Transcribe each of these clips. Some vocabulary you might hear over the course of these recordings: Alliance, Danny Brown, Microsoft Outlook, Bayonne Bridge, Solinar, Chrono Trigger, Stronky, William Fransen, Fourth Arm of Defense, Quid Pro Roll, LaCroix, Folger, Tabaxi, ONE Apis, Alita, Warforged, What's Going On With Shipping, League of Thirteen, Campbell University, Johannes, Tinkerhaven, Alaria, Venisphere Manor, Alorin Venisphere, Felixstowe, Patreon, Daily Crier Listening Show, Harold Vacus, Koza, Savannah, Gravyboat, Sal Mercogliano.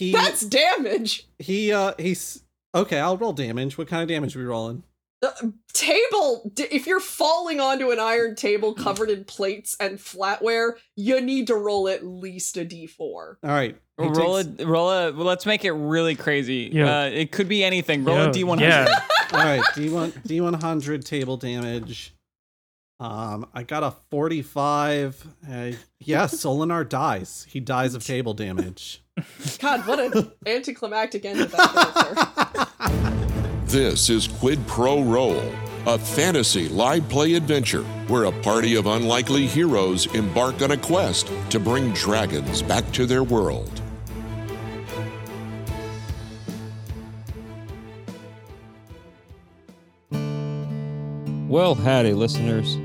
That's damage. He's okay. I'll roll damage. What kind of damage are we rolling? If you're falling onto an iron table covered in plates and flatware, you need to roll at least a d4. All right, roll a. Well, let's make it really crazy. Yeah. It could be anything. Roll a d100. Yeah. All right, d100 table damage. I got a 45. Solinar dies. He dies of table damage. God, what an anticlimactic end of that answer. This is Quid Pro Roll, a fantasy live play adventure where a party of unlikely heroes embark on a quest to bring dragons back to their world. Well, howdy, listeners.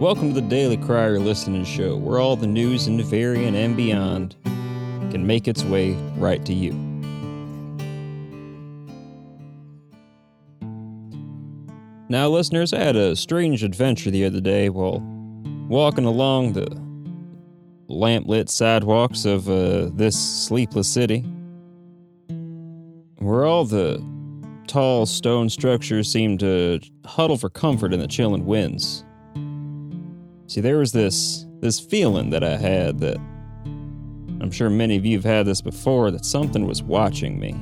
Welcome to the Daily Crier Listening Show, where all the news in Navarian and beyond can make its way right to you. Now, listeners, I had a strange adventure the other day while walking along the lamp-lit sidewalks of this sleepless city, where all the tall stone structures seemed to huddle for comfort in the chilling winds. See, there was this feeling that I had that, I'm sure many of you have had this before, that something was watching me.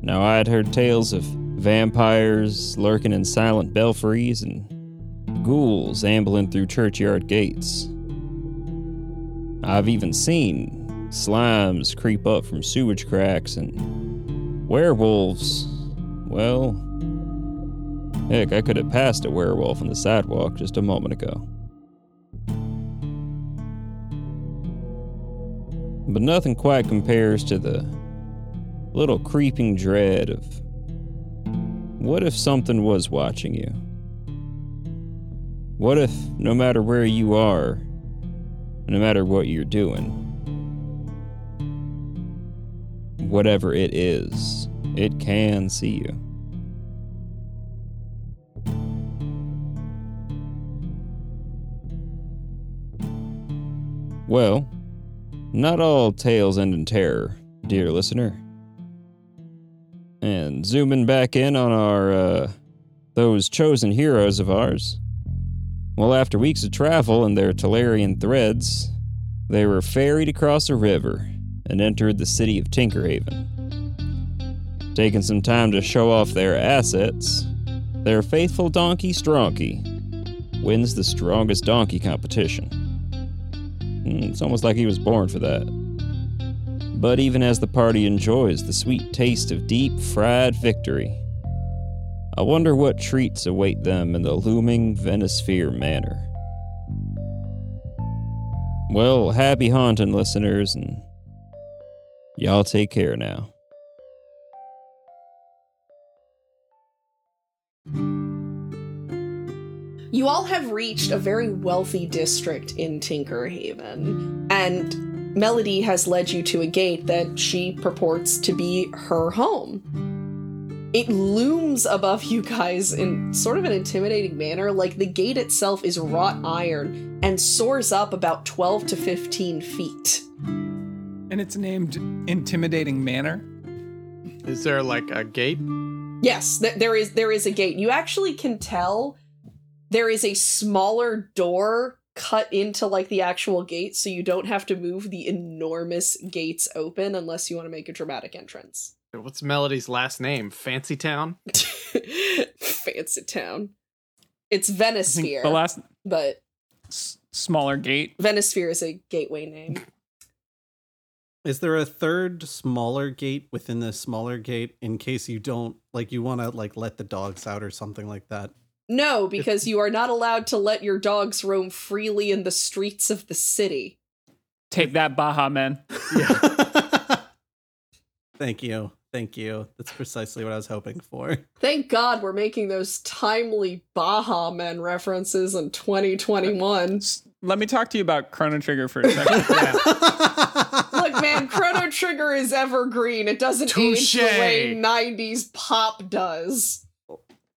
Now, I had heard tales of vampires lurking in silent belfries and ghouls ambling through churchyard gates. I've even seen slimes creep up from sewage cracks and werewolves. Well, heck, I could have passed a werewolf on the sidewalk just a moment ago. But nothing quite compares to the little creeping dread of, what if something was watching you? What if, no matter where you are, no matter what you're doing, whatever it is, it can see you? Well, not all tales end in terror, dear listener. And zooming back in on our, those chosen heroes of ours. Well, after weeks of travel in their Talairian threads, they were ferried across a river and entered the city of Tinkerhaven. Taking some time to show off their assets, their faithful donkey, Stronky, wins the strongest donkey competition. It's almost like he was born for that. But even as the party enjoys the sweet taste of deep fried victory, I wonder what treats await them in the looming Venisphere Manor. Well, happy haunting, listeners, and y'all take care now. You all have reached a very wealthy district in Tinkerhaven, and Melody has led you to a gate that she purports to be her home. It looms above you guys in sort of an intimidating manner, like the gate itself is wrought iron and soars up about 12 to 15 feet. And it's named Intimidating Manor? Is there like a gate? Yes, there is a gate. You actually can tell there is a smaller door cut into like the actual gate, so you don't have to move the enormous gates open unless you want to make a dramatic entrance. What's Melody's last name? Fancy Town? Fancy Town. It's Venisphere. The last, but smaller gate. Venisphere is a gateway name. Is there a third smaller gate within the smaller gate in case you don't like you want to like let the dogs out or something like that? No, because you are not allowed to let your dogs roam freely in the streets of the city. Take that, Baha Men. Yeah. Thank you. That's precisely what I was hoping for. Thank God we're making those timely Baha Men references in 2021. Let me talk to you about Chrono Trigger for a second. Yeah. Look, man, Chrono Trigger is evergreen. It doesn't age the way 90s pop does.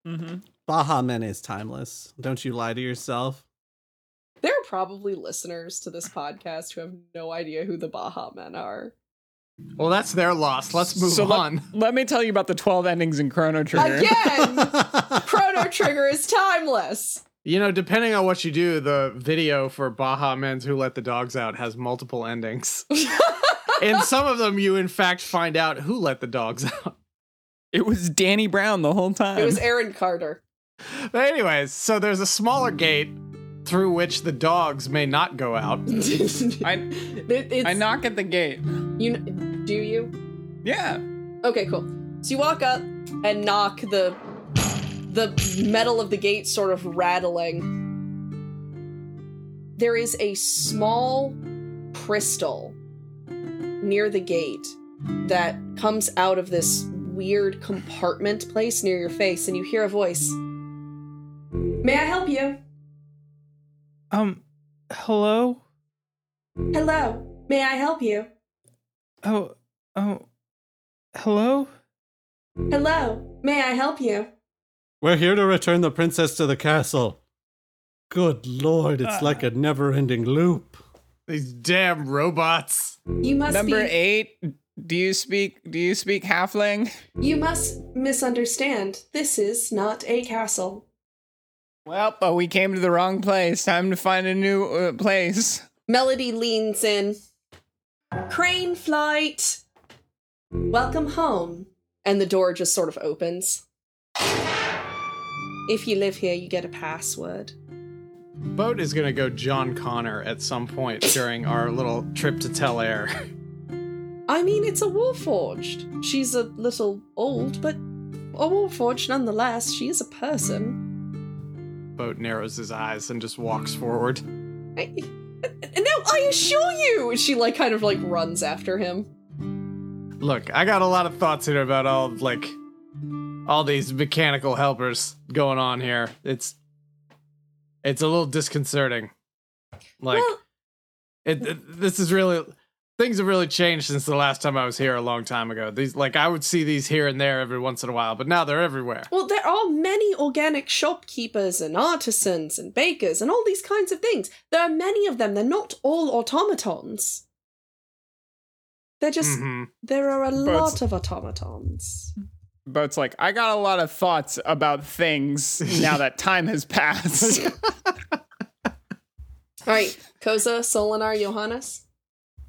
Mm-hmm. Baha Men is timeless. Don't you lie to yourself. There are probably listeners to this podcast who have no idea who the Baha Men are. Well, that's their loss. Let's move on. Let me tell you about the 12 endings in Chrono Trigger. Again, Chrono Trigger is timeless. You know, depending on what you do, the video for Baha Men's Who Let the Dogs Out has multiple endings. And some of them you, in fact, find out who let the dogs out. It was Danny Brown the whole time. It was Aaron Carter. But anyways, so there's a smaller gate through which the dogs may not go out. I knock at the gate. Do you? Yeah. Okay, cool. So you walk up and knock, the metal of the gate sort of rattling. There is a small crystal near the gate that comes out of this weird compartment place near your face, and you hear a voice. May I help you? Hello? Hello, may I help you? Oh, hello? Hello, may I help you? We're here to return the princess to the castle. Good lord, it's like a never-ending loop. These damn robots. You must Number 8, do you speak halfling? You must misunderstand. This is not a castle. Well, but we came to the wrong place. Time to find a new place. Melody leans in. Crane flight. Welcome home. And the door just sort of opens. If you live here, you get a password. Boat is going to go John Connor at some point during our little trip to Talaire. I mean, it's a Warforged. She's a little old, but a Warforged nonetheless. She is a person. Boat narrows his eyes and just walks forward. I assure you! And she, kind of runs after him. Look, I got a lot of thoughts here about all these mechanical helpers going on here. It's a little disconcerting. This is really... Things have really changed since the last time I was here a long time ago. These, I would see these here and there every once in a while, but now they're everywhere. Well, there are many organic shopkeepers and artisans and bakers and all these kinds of things. There are many of them. They're not all automatons. They're just... Mm-hmm. There are a lot of automatons. But it's I got a lot of thoughts about things now that time has passed. All right, Koza, Solinar, Johannes.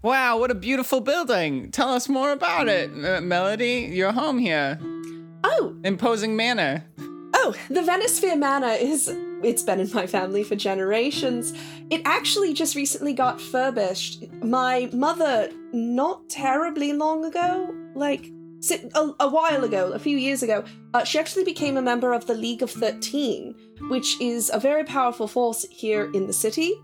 Wow, what a beautiful building. Tell us more about it. Melody, you're home here. Oh. Imposing manor. Oh, the Venisphere Manor it's been in my family for generations. It actually just recently got furbished. My mother, not terribly long ago, a while ago, a few years ago, she actually became a member of the League of 13, which is a very powerful force here in the city,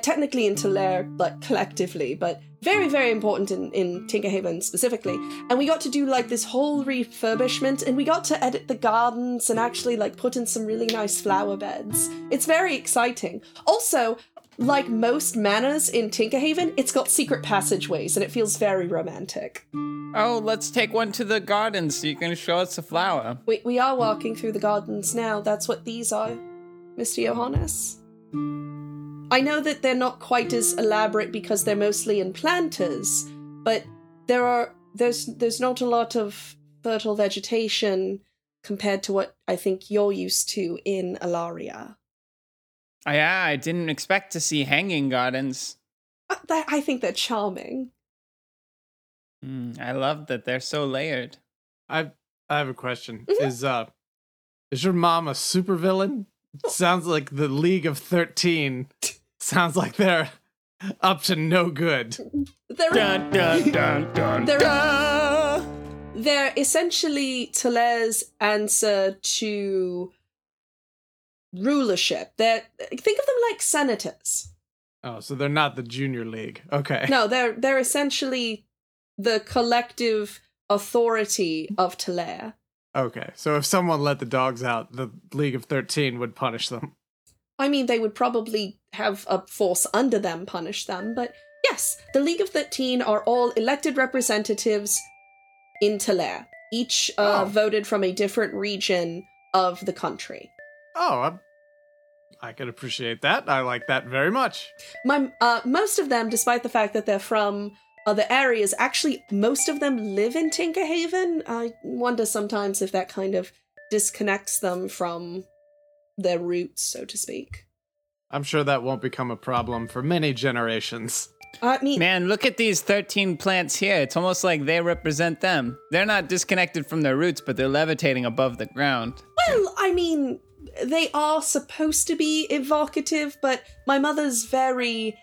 technically in Talaire, collectively, but very, very important in Tinkerhaven specifically. And we got to do this whole refurbishment, and we got to edit the gardens and actually put in some really nice flower beds. It's very exciting. Also, like most manors in Tinkerhaven, it's got secret passageways, and it feels very romantic. Oh, let's take one to the gardens so you can show us a flower. We are walking through the gardens now. That's what these are, Mr. Johannes. I know that they're not quite as elaborate because they're mostly in planters, but there's not a lot of fertile vegetation compared to what I think you're used to in Alaria. Yeah, I didn't expect to see hanging gardens. I think they're charming. I love that they're so layered. I have a question. Mm-hmm. Is your mom a supervillain? Sounds like the League of 13. Sounds like they're up to no good. Dun, dun, dun, dun, they're essentially Talaire's answer to rulership. Think of them like senators. Oh, so they're not the junior league. Okay. No, they're essentially the collective authority of Talaire. Okay, so if someone let the dogs out, the League of 13 would punish them. I mean, they would probably have a force under them punish them, but yes, the League of 13 are all elected representatives in Talaire, each voted from a different region of the country. Oh, I can appreciate that. I like that very much. Most of them, despite the fact that they're from other areas, actually most of them live in Tinkerhaven. I wonder sometimes if that kind of disconnects them from their roots, so to speak. I'm sure that won't become a problem for many generations. Man, look at these 13 plants here. It's almost like they represent them. They're not disconnected from their roots, but they're levitating above the ground. Well, I mean, they are supposed to be evocative, but my mother's very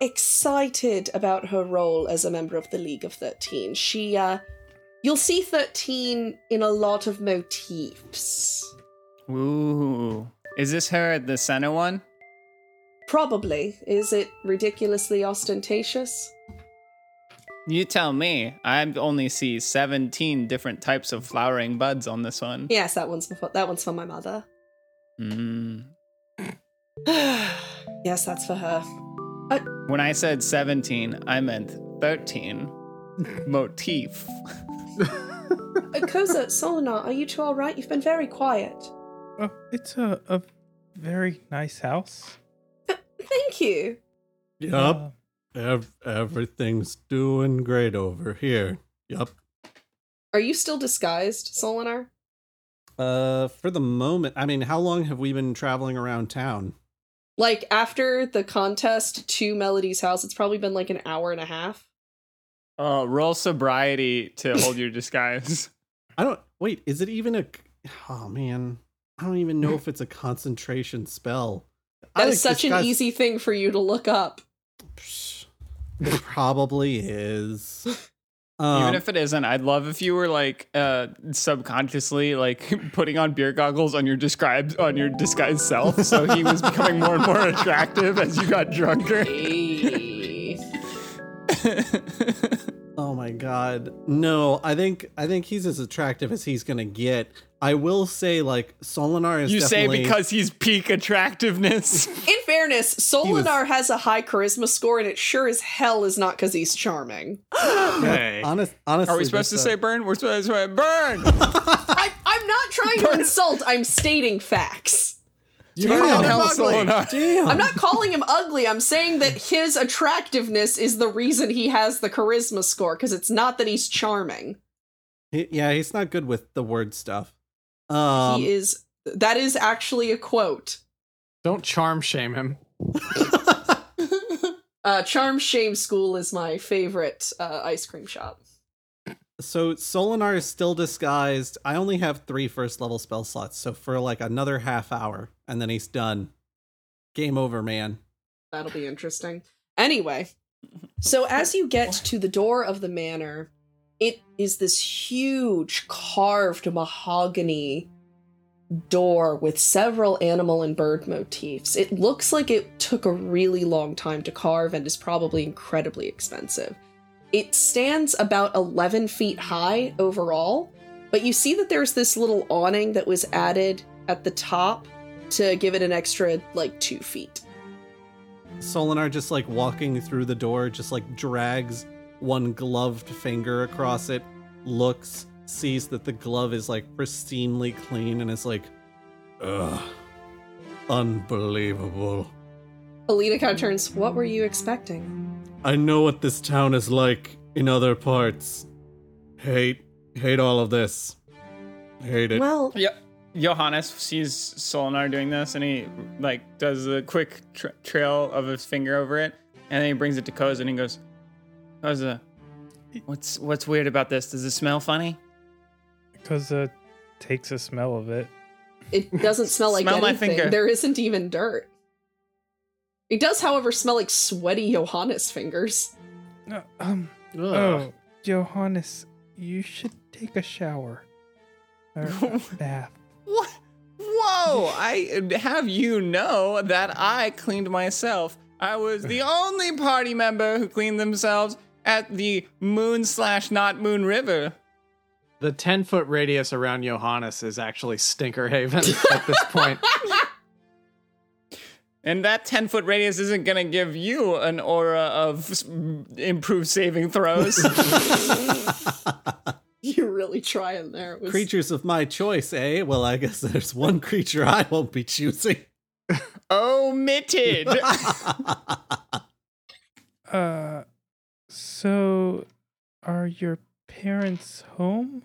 excited about her role as a member of the League of 13. She, you'll see 13 in a lot of motifs. Ooh. Is this her, the center one? Probably. Is it ridiculously ostentatious? You tell me. I only see 17 different types of flowering buds on this one. Yes, that one's for my mother. Mm. Yes, that's for her. When I said 17, I meant 13. Motif. Koza, Solinar, are you two all right? You've been very quiet. It's a very nice house. Thank you. Yup. Everything's doing great over here. Yup. Are you still disguised, Solinar? For the moment. I mean, how long have we been traveling around town? Like, after the contest to Melody's house, it's probably been like an hour and a half. Roll sobriety to hold your disguise. Wait, is it even a... Oh, man. I don't even know if it's a concentration spell. That is such an easy thing for you to look up. It probably is. Even if it isn't, I'd love if you were like subconsciously like putting on beer goggles on your disguised self, so he was becoming more and more attractive as you got drunker. Hey. Oh my god. No, I think he's as attractive as he's gonna get. I will say, like, Solinar is definitely... You say because he's peak attractiveness? In fairness, Solinar has a high charisma score, and it sure as hell is not because he's charming. Okay. Honestly, are we supposed to say burn? We're supposed to say burn! I'm not trying to insult, I'm stating facts. Damn. I'm not calling him ugly, I'm saying that his attractiveness is the reason he has the charisma score, because it's not that he's charming. Yeah, he's not good with the word stuff. He is. That is actually a quote. Don't charm shame him. Charm Shame School is my favorite ice cream shop. So Solinar is still disguised. I only have 3 first level spell slots, so for like another half hour, and then he's done. Game over, man. That'll be interesting. Anyway, so as you get to the door of the manor, it is this huge carved mahogany door with several animal and bird motifs. It looks like it took a really long time to carve and is probably incredibly expensive. It stands about 11 feet high overall, but you see that there's this little awning that was added at the top to give it an extra, like, 2 feet. Solinar just, like, walking through the door, just, like, drags one gloved finger across it, looks, sees that the glove is like pristinely clean, and is like, ugh, unbelievable. Alina kind of turns, what were you expecting? I know what this town is like in other parts. Hate all of this. Hate it. Well, yeah. Johannes sees Solinar doing this, and he like does a quick trail of his finger over it, and then he brings it to Koza, and he goes, Koza, what's weird about this? Does it smell funny? Koza takes a smell of it. It doesn't smell like anything. Smell my finger. There isn't even dirt. It does, however, smell like sweaty Johannes fingers. Johannes, you should take a shower. Or a bath. What? Whoa! I have you know that I cleaned myself. I was the only party member who cleaned themselves at the moon/not moon river. The 10-foot radius around Johannes is actually Stinkerhaven at this point. And that 10-foot radius isn't going to give you an aura of improved saving throws. You're really trying there. Creatures of my choice, eh? Well, I guess there's one creature I won't be choosing. omitted. So are your parents home?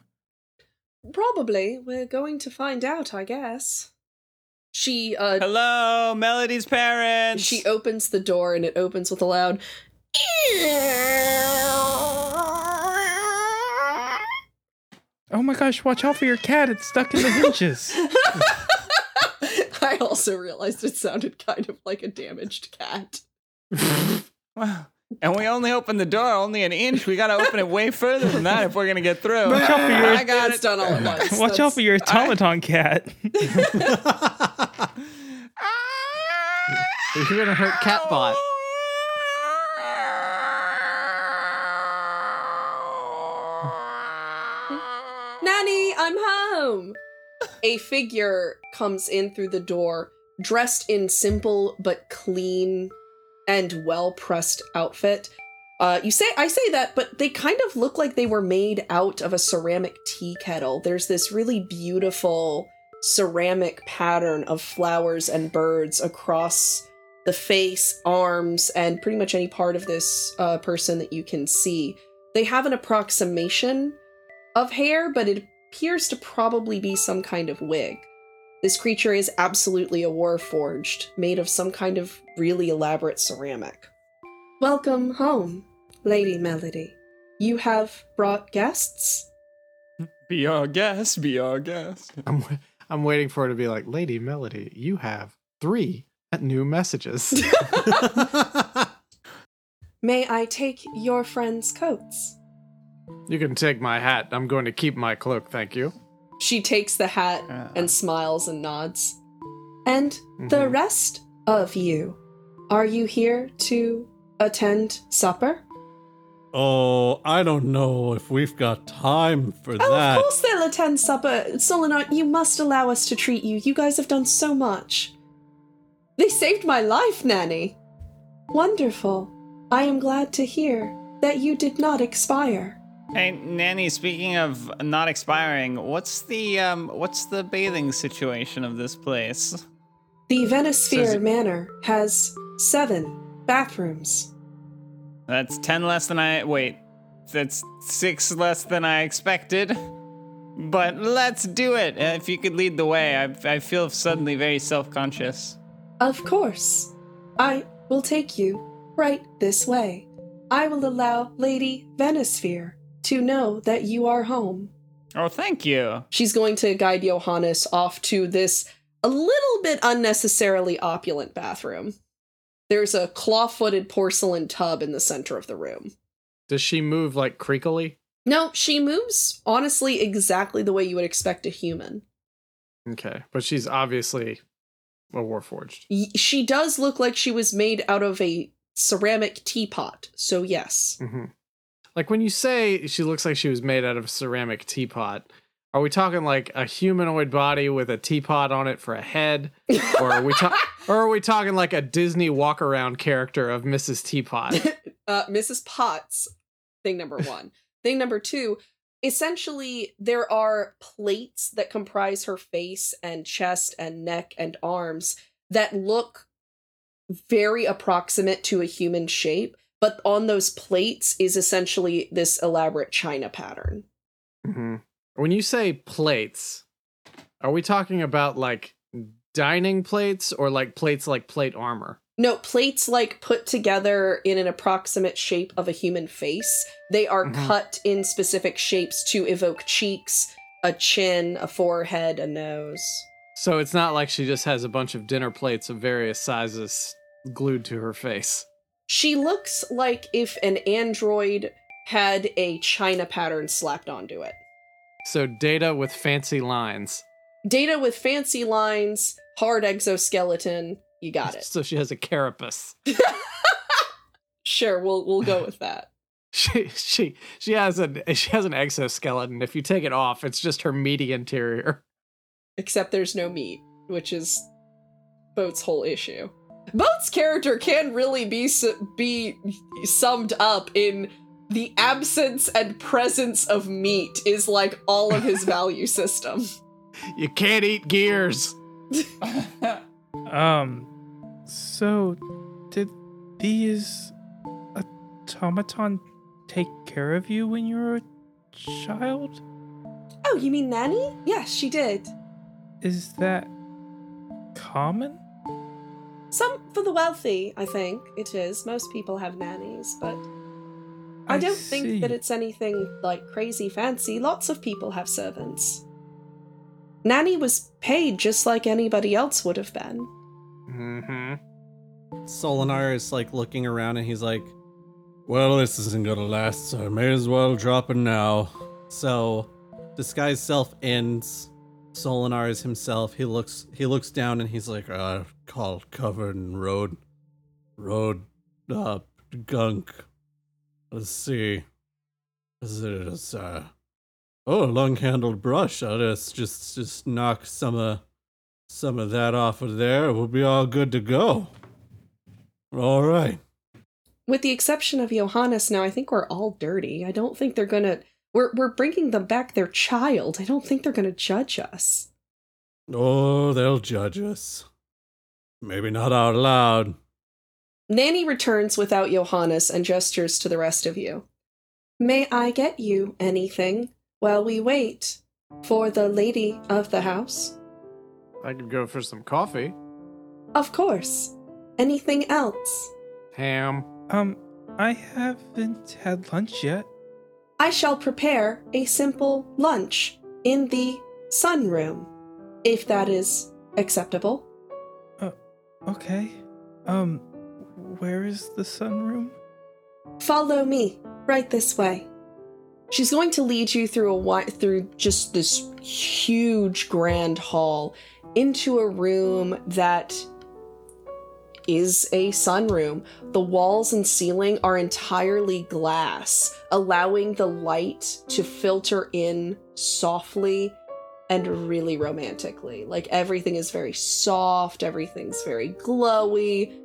Probably. We're going to find out, I guess. She, hello, Melody's parents! She opens the door and it opens with a loud Oh my gosh, watch out for your cat, it's stuck in the hinges. I also realized it sounded kind of like a damaged cat. Wow. And we only opened the door only an inch. We got to open it way further than that if we're going to get through. Watch out for your... I got it done all at once. Watch out for your automaton cat. You're going to hurt Catbot. Nanny, I'm home. A figure comes in through the door, dressed in simple but clean and well-pressed outfit. I say that, but they kind of look like they were made out of a ceramic tea kettle. There's this really beautiful ceramic pattern of flowers and birds across the face, arms, and pretty much any part of this person that you can see. They have an approximation of hair, but it appears to probably be some kind of wig. This creature is absolutely a Warforged, made of some kind of really elaborate ceramic. Welcome home, Lady Melody. You have brought guests? Be our guest, be our guest. I'm waiting for her to be like, Lady Melody, you have 3 new messages. May I take your friends' coats? You can take my hat. I'm going to keep my cloak, thank you. She takes the hat and smiles and nods. And the rest of you, are you here to attend supper? Oh, I don't know if we've got time for that. Of course they'll attend supper. Solinar, you must allow us to treat you. You guys have done so much. They saved my life, Nanny. Wonderful. I am glad to hear that you did not expire. Hey, Nanny, speaking of not expiring, what's the bathing situation of this place? The Venisphere Manor has 7 bathrooms. That's 10 less than that's 6 less than I expected. But let's do it. If you could lead the way, I feel suddenly very self-conscious. Of course. I will take you right this way. I will allow Lady Venisphere to know that you are home. Oh, thank you. She's going to guide Johannes off to this a little bit unnecessarily opulent bathroom. There's a claw-footed porcelain tub in the center of the room. Does she move, like, creakily? No, she moves, honestly, exactly the way you would expect a human. Okay, but she's obviously a Warforged. She does look like she was made out of a ceramic teapot, so yes. Mm-hmm. Like, when you say she looks like she was made out of a ceramic teapot, are we talking like a humanoid body with a teapot on it for a head? Or are we talking like a Disney walk-around character of Mrs. Teapot? Mrs. Potts, thing number 1. Thing number 2, essentially there are plates that comprise her face and chest and neck and arms that look very approximate to a human shape. But on those plates is essentially this elaborate china pattern. Mm-hmm. When you say plates, are we talking about like dining plates or like plates like plate armor? No, plates like put together in an approximate shape of a human face. They are cut in specific shapes to evoke cheeks, a chin, a forehead, a nose. So it's not like she just has a bunch of dinner plates of various sizes glued to her face. She looks like if an android had a china pattern slapped onto it. So Data with fancy lines. Data with fancy lines, hard exoskeleton, you got it. So she has a carapace. Sure, we'll go with that. She has an exoskeleton. If you take it off, it's just her meaty interior. Except there's no meat, which is Boat's whole issue. Boat's character can really be summed up in the absence and presence of meat is like all of his value system. You can't eat gears. So, did these automaton take care of you when you were a child? Oh, you mean Nanny? Yes, she did. Is that common? For the wealthy, I think it is. Most people have nannies, but I don't think that it's anything like crazy fancy. Lots of people have servants. Nanny was paid just like anybody else would have been. Mm-hmm. Solinar is looking around and he's like, well, this isn't gonna last, so I may as well drop it now. So, disguise self ends. Solinar is himself. He looks down and he's like, called covered in road gunk. Let's see. Is it long-handled brush? I'll just knock some of that off of there. We'll be all good to go. All right. With the exception of Johannes, now I think we're all dirty. I don't think they're gonna. We're bringing them back their child. I don't think they're gonna judge us. Oh, they'll judge us. Maybe not out loud. Nanny returns without Johannes and gestures to the rest of you. May I get you anything while we wait for the lady of the house? I could go for some coffee. Of course. Anything else? Ham. I haven't had lunch yet. I shall prepare a simple lunch in the sunroom, if that is acceptable. Okay. Where is the sunroom? Follow me, right this way. She's going to lead you through just this huge grand hall into a room that is a sunroom. The walls and ceiling are entirely glass, allowing the light to filter in softly and really romantically. Everything is very soft, everything's very glowy.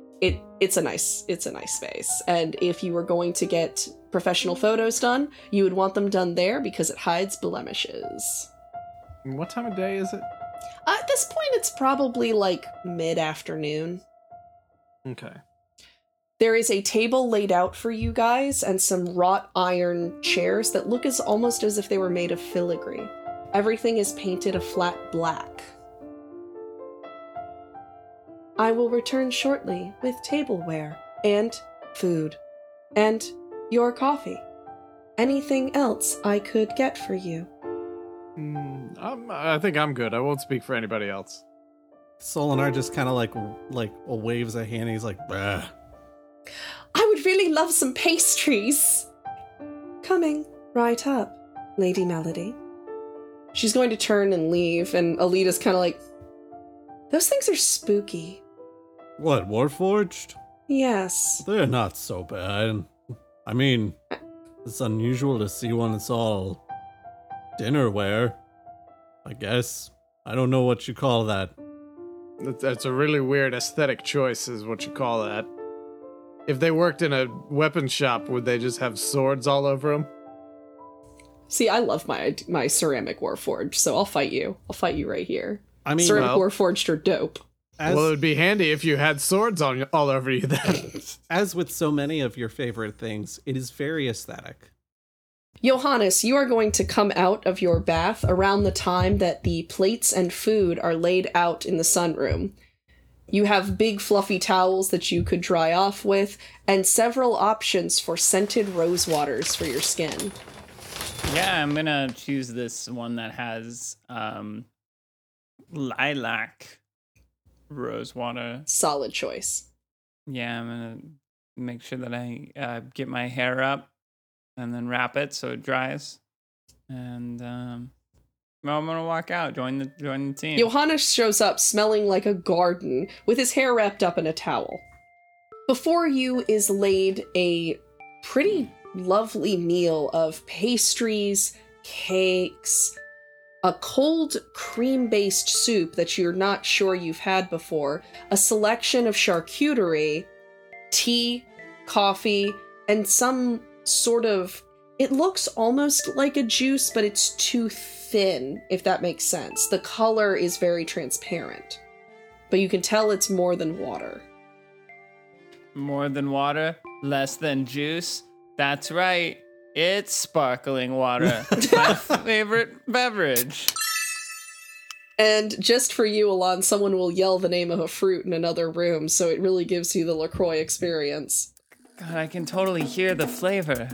It's a nice space. And if you were going to get professional photos done, you would want them done there because it hides blemishes. What time of day is it? At this point, it's probably mid-afternoon. Okay. There is a table laid out for you guys and some wrought iron chairs that look almost as if they were made of filigree. Everything is painted a flat black. I will return shortly with tableware and food and your coffee. Anything else I could get for you? I think I'm good. I won't speak for anybody else. Solinar just kind of waves a hand and he's like, bleh. I would really love some pastries. Coming right up, Lady Melody. She's going to turn and leave, and Alita's kind of those things are spooky. What, Warforged? Yes. They're not so bad. I mean, it's unusual to see one that's all dinnerware, I guess. I don't know what you call that. That's a really weird aesthetic choice is what you call that. If they worked in a weapon shop, would they just have swords all over them? See, I love my ceramic Warforged, so I'll fight you. I'll fight you right here. I mean, ceramic Warforged are dope. It would be handy if you had swords all over you then. As with so many of your favorite things, it is very aesthetic. Johannes, you are going to come out of your bath around the time that the plates and food are laid out in the sunroom. You have big fluffy towels that you could dry off with, and several options for scented rose waters for your skin. Yeah, I'm gonna choose this one that has lilac rose water. Solid choice. Yeah, I'm gonna make sure that I get my hair up. And then wrap it so it dries. And I'm going to walk out, join the team. Johannes shows up smelling like a garden with his hair wrapped up in a towel. Before you is laid a pretty lovely meal of pastries, cakes, a cold cream-based soup that you're not sure you've had before, a selection of charcuterie, tea, coffee, and some sort of, it looks almost like a juice, but it's too thin, if that makes sense. The color is very transparent, but you can tell it's more than water. More than water, less than juice. That's right. It's sparkling water. My favorite beverage. And just for you, Alon, someone will yell the name of a fruit in another room, so it really gives you the LaCroix experience. God, I can totally hear the flavor.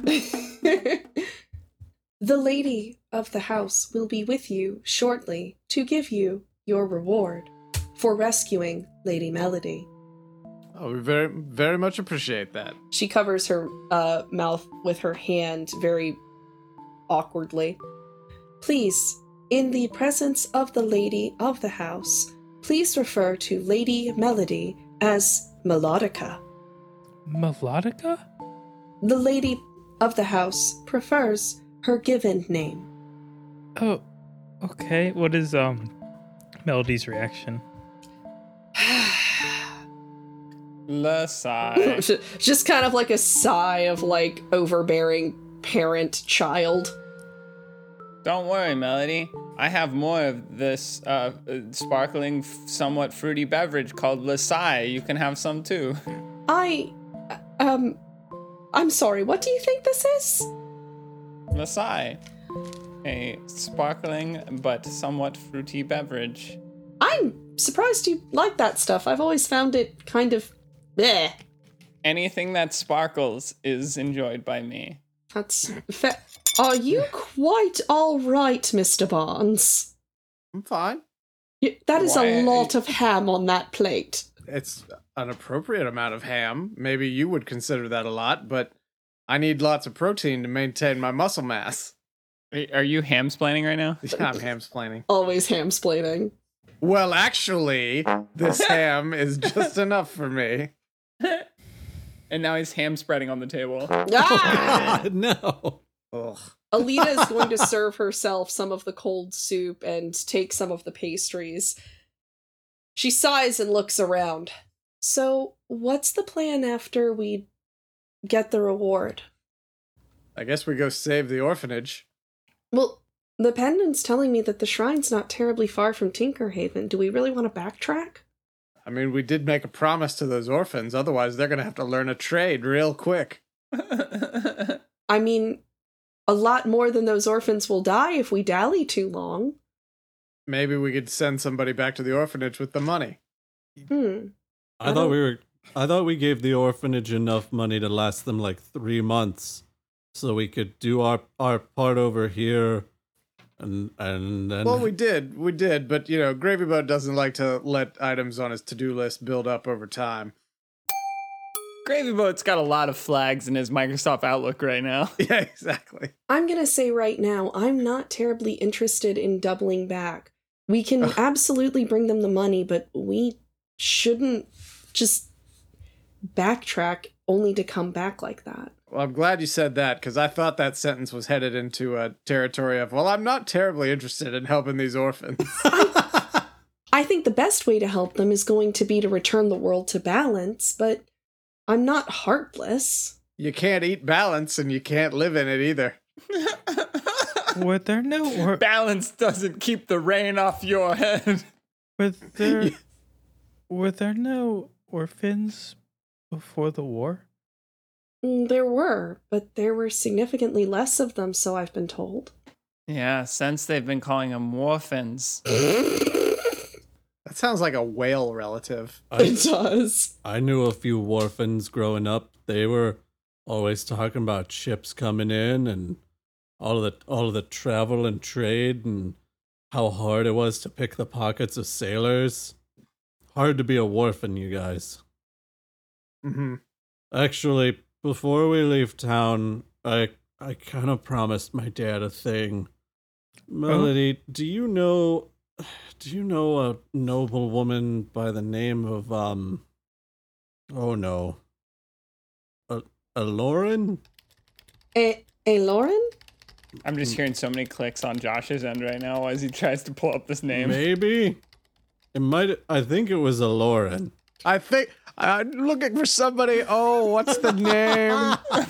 The lady of the house will be with you shortly to give you your reward for rescuing Lady Melody. Oh, we very, very much appreciate that. She covers her mouth with her hand very awkwardly. Please, in the presence of the lady of the house, please refer to Lady Melody as Melodica. Melodica? The lady of the house prefers her given name. Oh, okay. What is Melody's reaction? La sigh. Just kind of like a sigh of like overbearing parent-child. Don't worry, Melody. I have more of this sparkling, somewhat fruity beverage called La Sigh. You can have some too. I'm sorry, what do you think this is? La Sigh. A sparkling but somewhat fruity beverage. I'm surprised you like that stuff. I've always found it kind of... bleh. Anything that sparkles is enjoyed by me. That's fair. Are you quite all right, Mr. Barnes? I'm fine. That is a lot of ham on that plate. It's an appropriate amount of ham. Maybe you would consider that a lot, but I need lots of protein to maintain my muscle mass. Are you hamsplaining right now? Yeah, I'm hamsplaining. Always hamsplaining. Well, actually, this ham is just enough for me. And now he's ham spreading on the table. Ah! Oh, God, no. Ugh. Alita is going to serve herself some of the cold soup and take some of the pastries. She sighs and looks around. So, what's the plan after we get the reward? I guess we go save the orphanage. Well... the pendant's telling me that the shrine's not terribly far from Tinkerhaven. Do we really want to backtrack? I mean, we did make a promise to those orphans. Otherwise, they're going to have to learn a trade real quick. I mean, a lot more than those orphans will die if we dally too long. Maybe we could send somebody back to the orphanage with the money. I thought we gave the orphanage enough money to last them like 3 months, so we could do our part over here. And well, we did, but you know, Gravyboat doesn't like to let items on his to-do list build up over time. Gravyboat's got a lot of flags in his Microsoft Outlook right now. Yeah, exactly. I'm gonna say right now, I'm not terribly interested in doubling back. We can absolutely bring them the money, but we shouldn't just backtrack only to come back like that. Well, I'm glad you said that, because I thought that sentence was headed into a territory of, well, I'm not terribly interested in helping these orphans. I think the best way to help them is going to be to return the world to balance, but I'm not heartless. You can't eat balance, and you can't live in it either. Were there no... balance doesn't keep the rain off your head. Were there no orphans before the war? There were, but there were significantly less of them, so I've been told. Yeah, since they've been calling them warfins. That sounds like a whale relative. It does. I knew a few warfins growing up. They were always talking about ships coming in and all of the travel and trade and how hard it was to pick the pockets of sailors. Hard to be a warfin, you guys. Mm-hmm. Actually, before we leave town, I kind of promised my dad a thing. Melody, do you know a noble woman by the name of Alorin? Alorin? I'm just hearing so many clicks on Josh's end right now as he tries to pull up this name. Maybe I think it was Alorin. I think I'm looking for somebody. Oh, what's the name?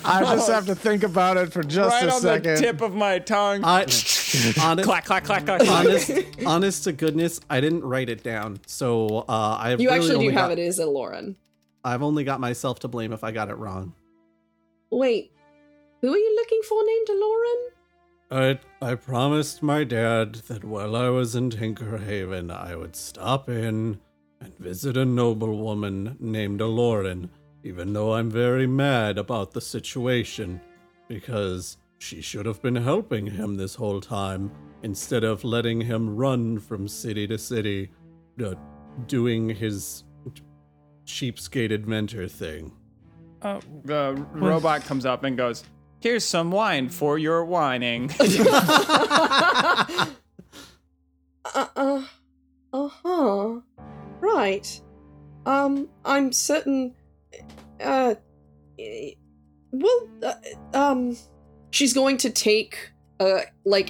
I just have to think about it for just a second. Right on the tip of my tongue. Clack, clack, clack, clack. Honest to goodness, I didn't write it down. So I really only got it. It is Alorin. I've only got myself to blame if I got it wrong. Wait, who are you looking for named Alorin? I promised my dad that while I was in Tinkerhaven, I would stop in and visit a noblewoman named Alorin, even though I'm very mad about the situation, because she should have been helping him this whole time, instead of letting him run from city to city, doing his cheapskate adventure thing. The robot comes up and goes, "Here's some wine for your whining." Uh-huh. Right. I'm certain... she's going to take a,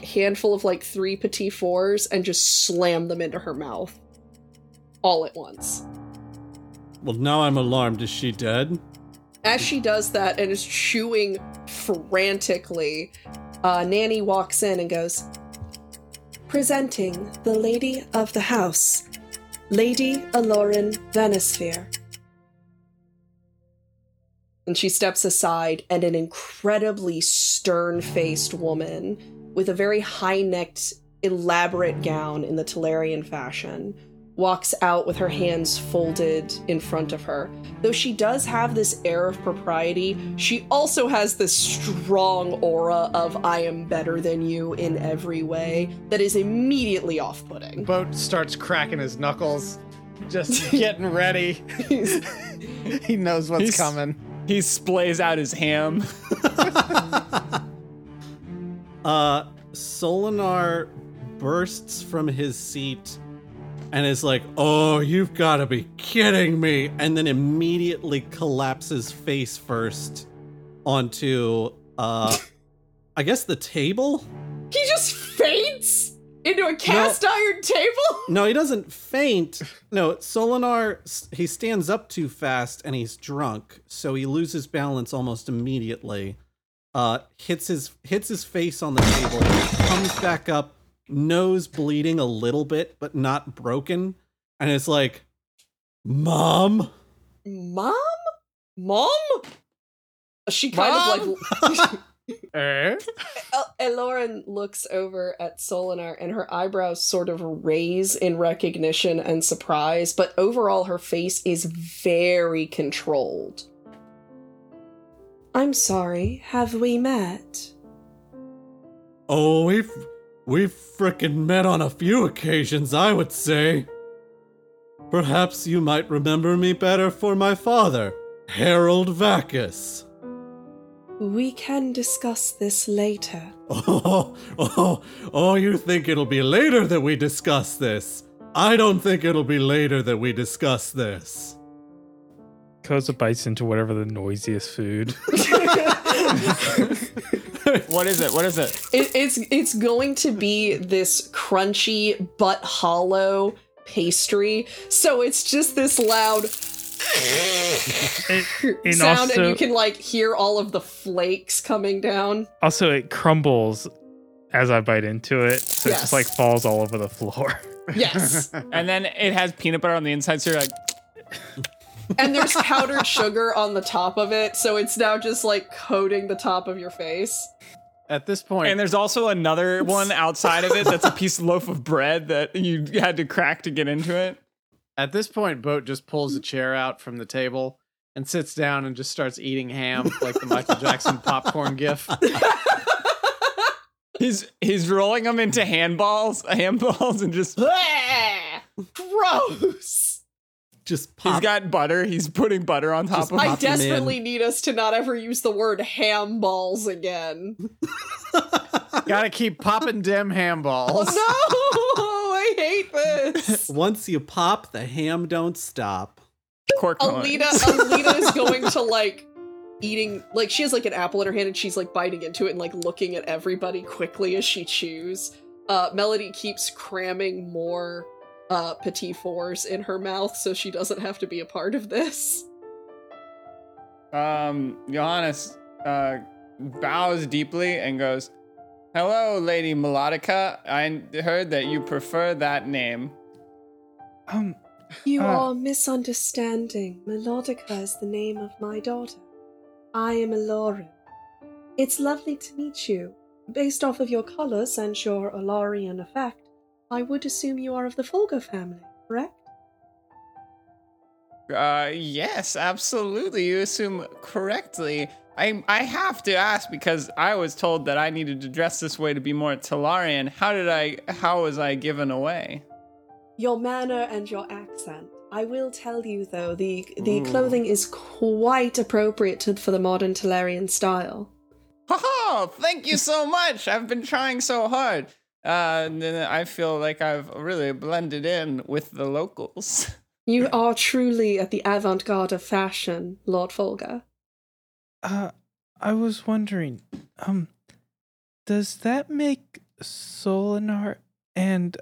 handful of, 3 petit fours and just slam them into her mouth. All at once. Well, now I'm alarmed. Is she dead? As she does that and is chewing frantically, Nanny walks in and goes, "Presenting the lady of the house, Lady Alorin Venisphere." And she steps aside, and an incredibly stern-faced woman with a very high-necked, elaborate gown in the Talairian fashion walks out with her hands folded in front of her. Though she does have this air of propriety, she also has this strong aura of "I am better than you" in every way that is immediately off-putting. Boat starts cracking his knuckles, just getting ready. He knows what's coming. He splays out his ham. Solinar bursts from his seat and is like, "Oh, you've got to be kidding me!" And then immediately collapses face first onto, I guess, the table? He just faints into a cast-iron table? No, he doesn't faint. No, Solinar, he stands up too fast and he's drunk, so he loses balance almost immediately, hits his face on the table, comes back up, nose bleeding a little bit, but not broken. And it's like, Mom? She kind of Alorin looks over at Solinar, and her eyebrows sort of raise in recognition and surprise, but overall her face is very controlled. "I'm sorry, have we met?" "Oh, We've frickin' met on a few occasions, I would say. Perhaps you might remember me better for my father, Harold Vacus." "We can discuss this later." Oh, you think it'll be later that we discuss this? I don't think it'll be later that we discuss this. Koza bites into whatever the noisiest food. What is it? It's going to be this crunchy but hollow pastry. So it's just this loud sound, and you can hear all of the flakes coming down. Also, it crumbles as I bite into it, so yes. It just falls all over the floor. Yes, and then it has peanut butter on the inside, so you're like. And there's powdered sugar on the top of it, so it's now just coating the top of your face. At this point. And there's also another one outside of it that's a loaf of bread that you had to crack to get into it. At this point, Boat just pulls a chair out from the table and sits down and just starts eating ham like the Michael Jackson popcorn gif. He's rolling them into handballs, and just gross. Just pop. He's got butter. He's putting butter on top of it. I desperately need us to not ever use the word ham balls again. Gotta keep popping damn ham balls. Oh, no! I hate this. Once you pop, the ham don't stop. Cork Alita is going to eating. She has an apple in her hand, and she's biting into it and looking at everybody quickly as she chews. Melody keeps cramming more petit fours in her mouth so she doesn't have to be a part of this. Johannes bows deeply and goes, "Hello, Lady Melodica. I heard that you prefer that name." You are misunderstanding. Melodica is the name of my daughter. I am Alorin. It's lovely to meet you. Based off of your colors and your Alarian effect, I would assume you are of the Folger family, correct? Yes, absolutely. You assume correctly. I have to ask because I was told that I needed to dress this way to be more Talarian. How was I given away? Your manner and your accent. I will tell you though, the clothing is quite appropriate for the modern Talarian style. Oh, thank you so much. I've been trying so hard. I feel like I've really blended in with the locals. You are truly at the avant-garde of fashion, Lord Folger. I was wondering, does that make Solinar and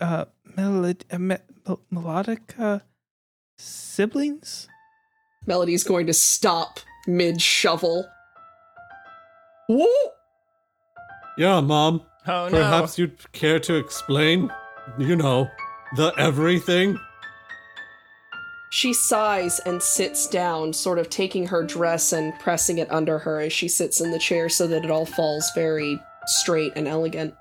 Melodica siblings? Melody's going to stop mid-shovel. Woo! Yeah, Mom. Oh, perhaps no. You'd care to explain, the everything? She sighs and sits down, sort of taking her dress and pressing it under her as she sits in the chair so that it all falls very straight and elegant.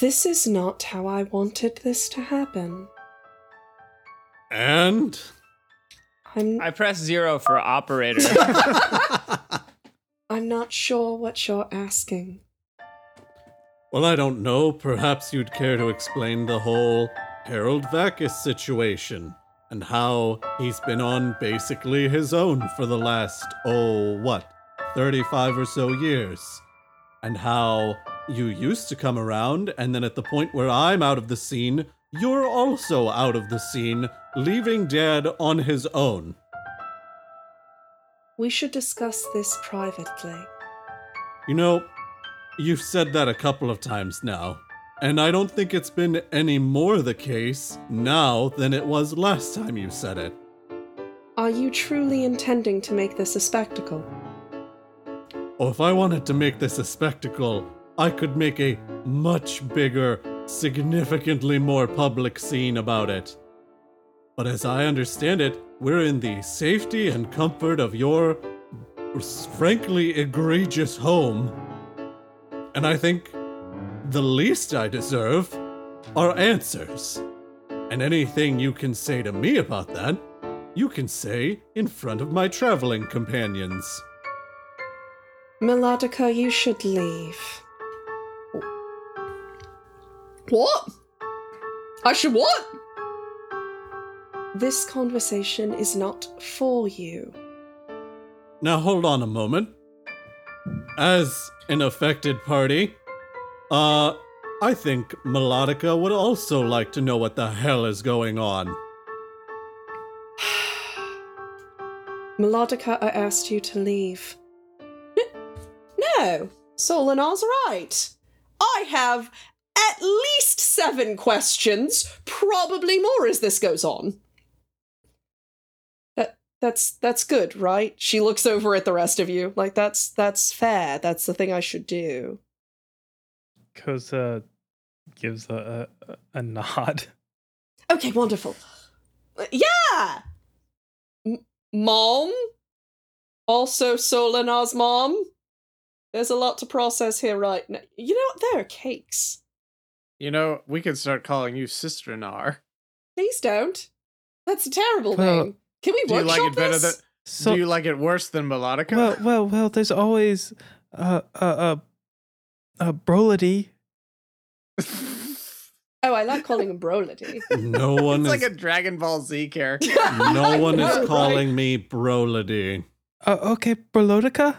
This is not how I wanted this to happen. And? I press 0 for operator. I'm not sure what you're asking. Well, I don't know. Perhaps you'd care to explain the whole Harold Vacus situation. And how he's been on basically his own for the last, 35 or so years. And how you used to come around, and then at the point where I'm out of the scene, you're also out of the scene, leaving Dad on his own. We should discuss this privately. You've said that a couple of times now. And I don't think it's been any more the case now than it was last time you said it. Are you truly intending to make this a spectacle? Oh, if I wanted to make this a spectacle, I could make a much bigger, significantly more public scene about it. But as I understand it, we're in the safety and comfort of your, frankly, egregious home. And I think the least I deserve are answers. And anything you can say to me about that, you can say in front of my traveling companions. Melodica, you should leave. What? I should what? This conversation is not for you. Now hold on a moment. As an affected party, I think Melodica would also like to know what the hell is going on. Melodica, I asked you to leave. No, Solinar's right. I have at least 7 questions, probably more as this goes on. That's good, right? She looks over at the rest of you, like that's fair, that's the thing I should do. Koza gives a nod. Okay, wonderful. Yeah! Mom? Also Solinar's mom? There's a lot to process here right now. You know what? There are cakes. We could start calling you Sister Nar. Please don't. That's a terrible name. Can we workshop this? Do you like it worse than Melodica? Well, there's always Brolody. I like calling him Brolody. No one it's is like a Dragon Ball Z character. No one is calling me Brolody. Okay, Brolodica?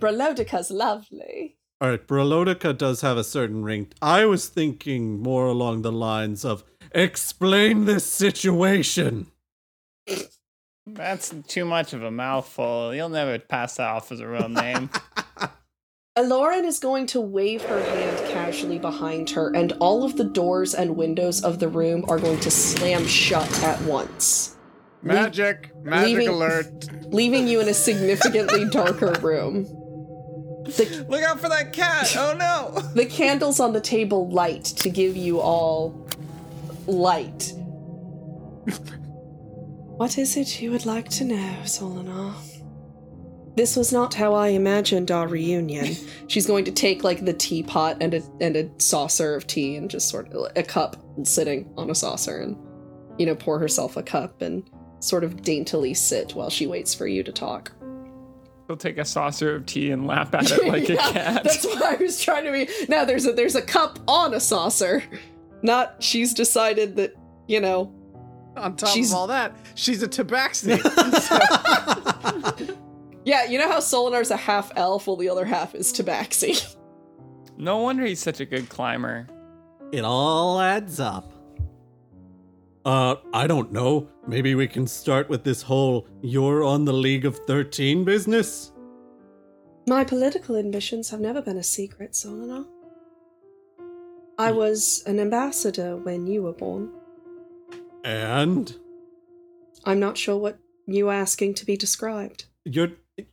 Brolodica's lovely. All right, Brolodica does have a certain ring. I was thinking more along the lines of explain this situation. That's too much of a mouthful. You'll never pass that off as a real name. Alorin is going to wave her hand casually behind her, and all of the doors and windows of the room are going to slam shut at once. Magic! Alert! Leaving you in a significantly darker room. Look out for that cat! Oh no! The candles on the table light to give you all light. What is it you would like to know, Solinar? This was not how I imagined our reunion. She's going to take, like, the teapot and a saucer of tea and just sort of a cup sitting on a saucer and, you know, pour herself a cup and sort of daintily sit while she waits for you to talk. She'll take a saucer of tea and laugh at it like a cat. That's what I was trying to be. Now there's a cup on a saucer. Not she's decided that, you know. On top of all that, she's a tabaxi. So. Yeah, you know how Solinar's a half elf while the other half is Tabaxi. No wonder he's such a good climber. It all adds up. I don't know. Maybe we can start with this whole you're on the League of 13 business? My political ambitions have never been a secret, Solinar. I was an ambassador when you were born. And? I'm not sure what you were asking to be described.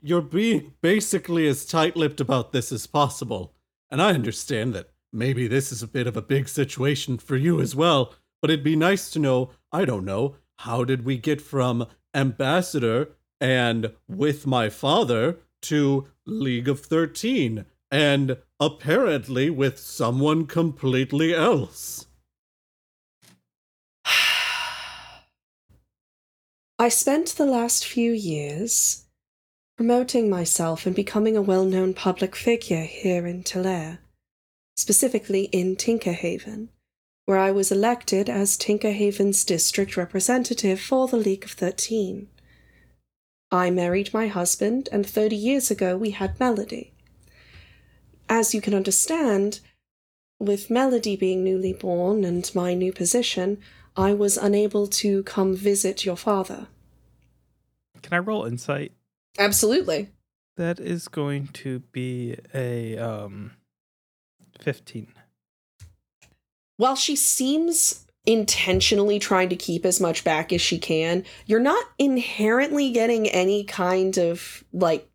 You're being basically as tight-lipped about this as possible. And I understand that maybe this is a bit of a big situation for you as well, but it'd be nice to know, I don't know, how did we get from ambassador and with my father to League of 13 and apparently with someone completely else? I spent the last few years promoting myself and becoming a well-known public figure here in Talaire, specifically in Tinkerhaven, where I was elected as Tinkerhaven's district representative for the League of 13. I married my husband, and 30 years ago we had Melody. As you can understand, with Melody being newly born and my new position, I was unable to come visit your father. Can I roll insight? Absolutely. That is going to be a 15. While she seems intentionally trying to keep as much back as she can, you're not inherently getting any kind of, like,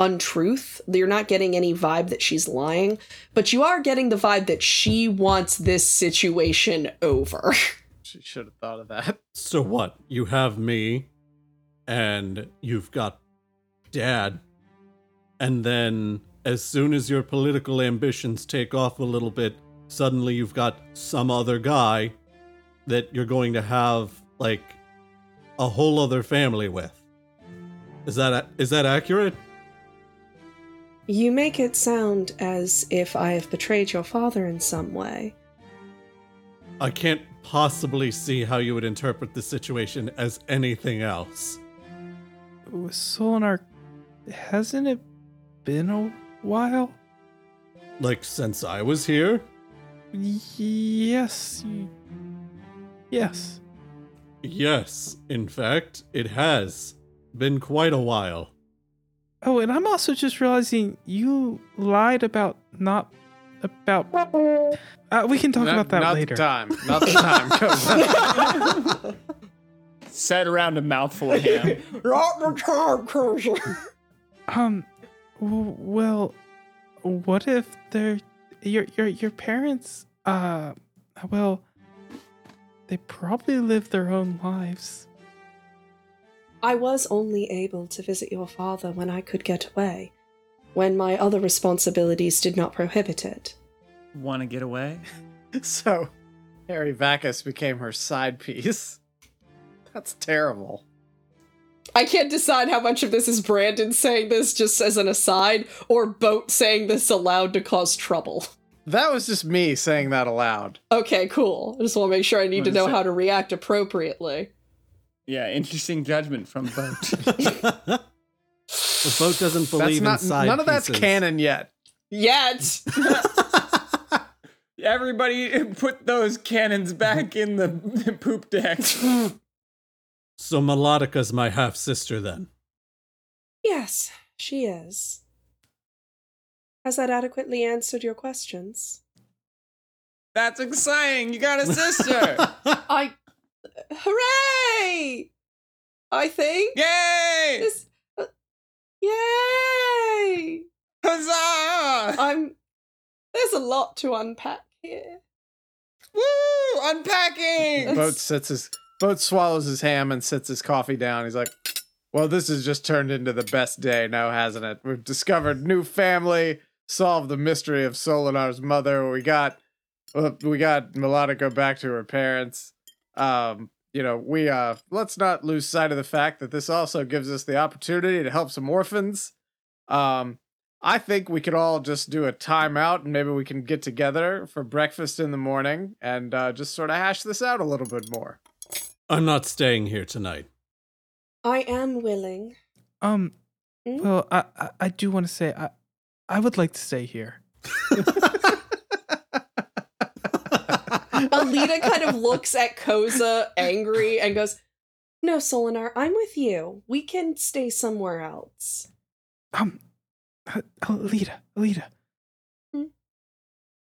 untruth. You're not getting any vibe that she's lying, but you are getting the vibe that she wants this situation over. She should have thought of that. So what? You have me. And you've got Dad. And then as soon as your political ambitions take off a little bit, suddenly you've got some other guy that you're going to have, like, a whole other family with. Is that accurate? You make it sound as if I have betrayed your father in some way. I can't possibly see how you would interpret the situation as anything else. Solinar, hasn't it been a while? Like, since I was here? Yes. Yes, in fact, it has been quite a while. Oh, and I'm also just realizing you lied about... we can talk about that later. Not the time. Said around a mouthful of ham. Not the time, Cozy. Well... What if they're your parents? Well, they probably live their own lives. I was only able to visit your father when I could get away, when my other responsibilities did not prohibit it. Want to get away? So, Harry Vacus became her side piece. That's terrible. I can't decide how much of this is Brandon saying this just as an aside, or Boat saying this aloud to cause trouble. That was just me saying that aloud. Okay, cool. I just want to make sure I need to know how to react appropriately. Yeah, interesting judgment from Boat. The Boat doesn't believe in side pieces. None of that's canon yet. Yet! Everybody put those cannons back in the poop deck. So Melodica's my half-sister, then? Yes, she is. Has that adequately answered your questions? That's exciting! You got a sister! Hooray! I think. Yay! Yay! Huzzah! There's a lot to unpack here. Woo! Unpacking! Boat sets his Boat swallows his ham and sets his coffee down. He's like, well, this has just turned into the best day now, hasn't it? We've discovered new family, solved the mystery of Solinar's mother. We got Melodica back to her parents. Let's not lose sight of the fact that this also gives us the opportunity to help some orphans. I think we could all just do a timeout, and maybe we can get together for breakfast in the morning and just sort of hash this out a little bit more. I'm not staying here tonight. I am willing. Well, I do want to say I would like to stay here. Alita kind of looks at Koza angry and goes, no, Solinar, I'm with you. We can stay somewhere else. Alita. Hmm?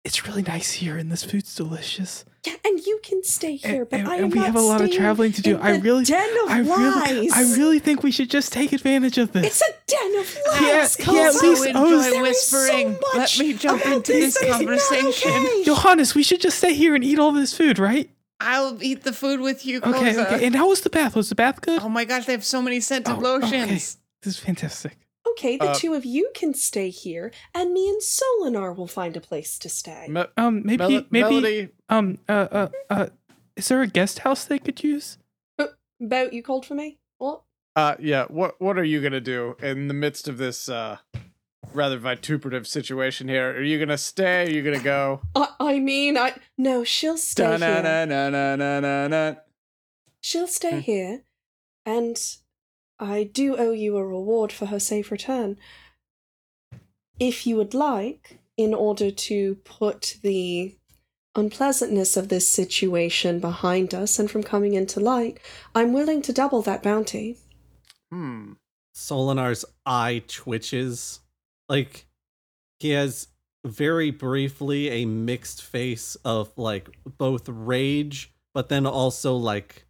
It's really nice here and this food's delicious. Yeah, and you can stay here, but we have a lot of traveling to do. I really think we should just take advantage of this. It's a den of lies. Yeah, at least enjoy whispering. So let me jump into this conversation. Okay. Johannes, we should just stay here and eat all this food, right? I'll eat the food with you, Koza. Okay. And how was the bath? Was the bath good? Oh my gosh, they have so many scented lotions. Okay. This is fantastic. Okay, the two of you can stay here, and me and Solinar will find a place to stay. Is there a guest house they could use? Boat, you called for me? What? Yeah. What are you gonna do in the midst of this rather vituperative situation here? Are you gonna stay? Are you gonna go? No, she'll stay here. She'll stay here, and I do owe you a reward for her safe return. If you would like, in order to put the unpleasantness of this situation behind us and from coming into light, I'm willing to double that bounty. Solinar's eye twitches. Like, he has very briefly a mixed face of, like, both rage, but then also, like,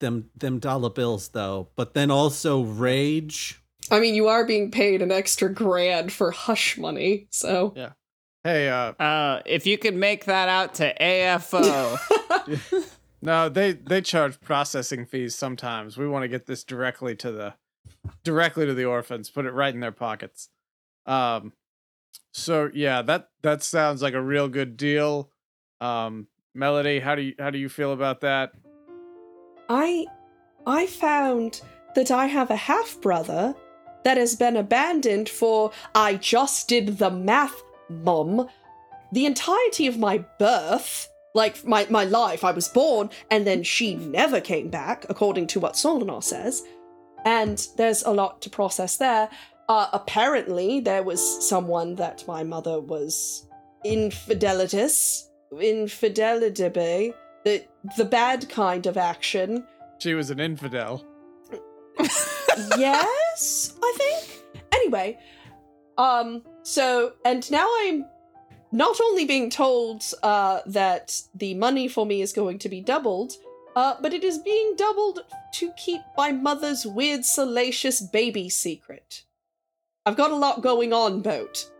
them dollar bills though, but then also rage. I mean, you are being paid an extra $1,000 for hush money, so yeah. Hey, if you could make that out to AFO. No, they charge processing fees sometimes. We want to get this directly to the orphans, put it right in their pockets. So yeah, that sounds like a real good deal. Melody, how do you feel about that? I found that I have a half-brother that has been abandoned for, I just did the math, Mum, the entirety of my birth, like my life. I was born, and then she never came back, according to what Solinar says, and there's a lot to process there. Apparently, there was someone that my mother was infidelitous, The bad kind of action. She was an infidel. Yes, I think. Anyway, and now I'm not only being told that the money for me is going to be doubled, but it is being doubled to keep my mother's weird, salacious baby secret. I've got a lot going on, Boat.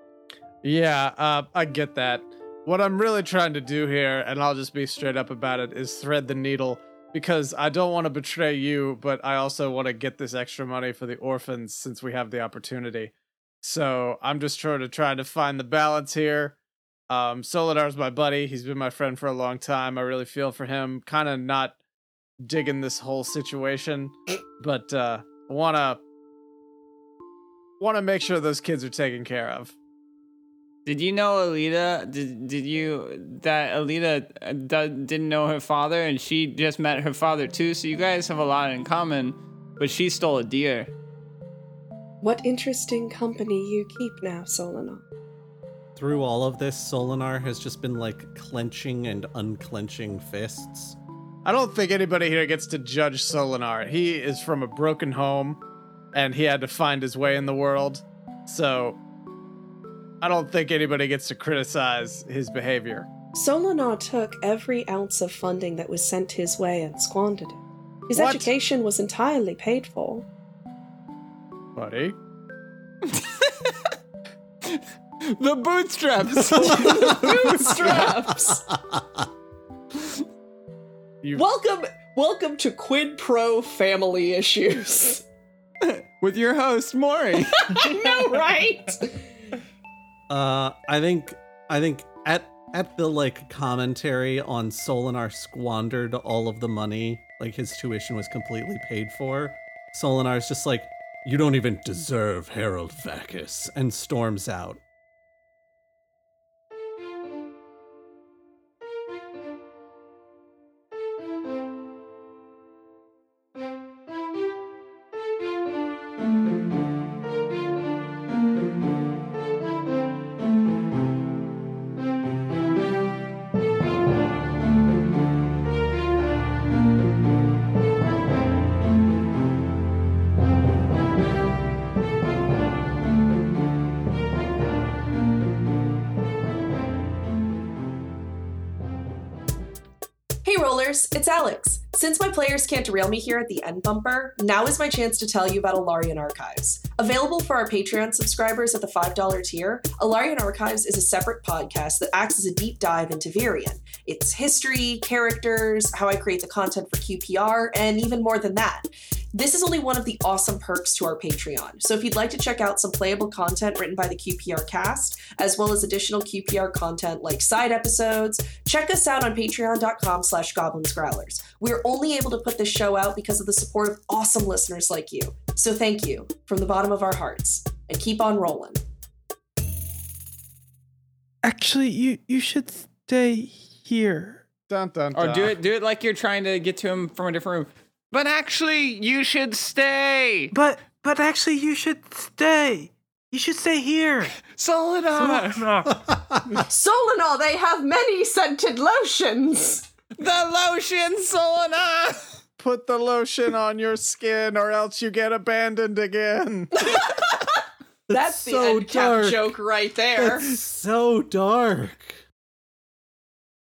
Yeah, I get that. What I'm really trying to do here, and I'll just be straight up about it, is thread the needle, because I don't want to betray you, but I also want to get this extra money for the orphans since we have the opportunity. So I'm just trying to find the balance here. Solidar's my buddy. He's been my friend for a long time. I really feel for him. Kind of not digging this whole situation, but want to make sure those kids are taken care of. Did you know Alita? Didn't know her father, and she just met her father too, so you guys have a lot in common, but she stole a deer. What interesting company you keep now, Solinar. Through all of this, Solinar has just been, like, clenching and unclenching fists. I don't think anybody here gets to judge Solinar. He is from a broken home, and he had to find his way in the world, so I don't think anybody gets to criticize his behavior. Solinar took every ounce of funding that was sent his way and squandered it. His education was entirely paid for. Buddy? The bootstraps! The bootstraps! Welcome Welcome to Quid Pro Family Issues. With your host, Maury. I know, right? I think at the like commentary on Solinar squandered all of the money, like his tuition was completely paid for. Solinar's just like, you don't even deserve Harold Vacus, and storms out. It's Alex. Since my players can't derail me here at the end bumper, now is my chance to tell you about Alarian Archives. Available for our Patreon subscribers at the $5 tier, Alarian Archives is a separate podcast that acts as a deep dive into Virian. Its history, characters, how I create the content for QPR, and even more than that. This is only one of the awesome perks to our Patreon, so if you'd like to check out some playable content written by the QPR cast, as well as additional QPR content like side episodes, check us out on patreon.com/goblinsgrowlers. We're only able to put this show out because of the support of awesome listeners like you. So thank you from the bottom of our hearts, and keep on rolling. Actually, you should stay here. Dun, dun, dun. Or do it like you're trying to get to him from a different room. But actually, you should stay. But actually, you should stay. You should stay here. Solinar, they have many scented lotions. The lotion, Solinar. Put the lotion on your skin or else you get abandoned again. That's so the end cap joke right there. That's so dark.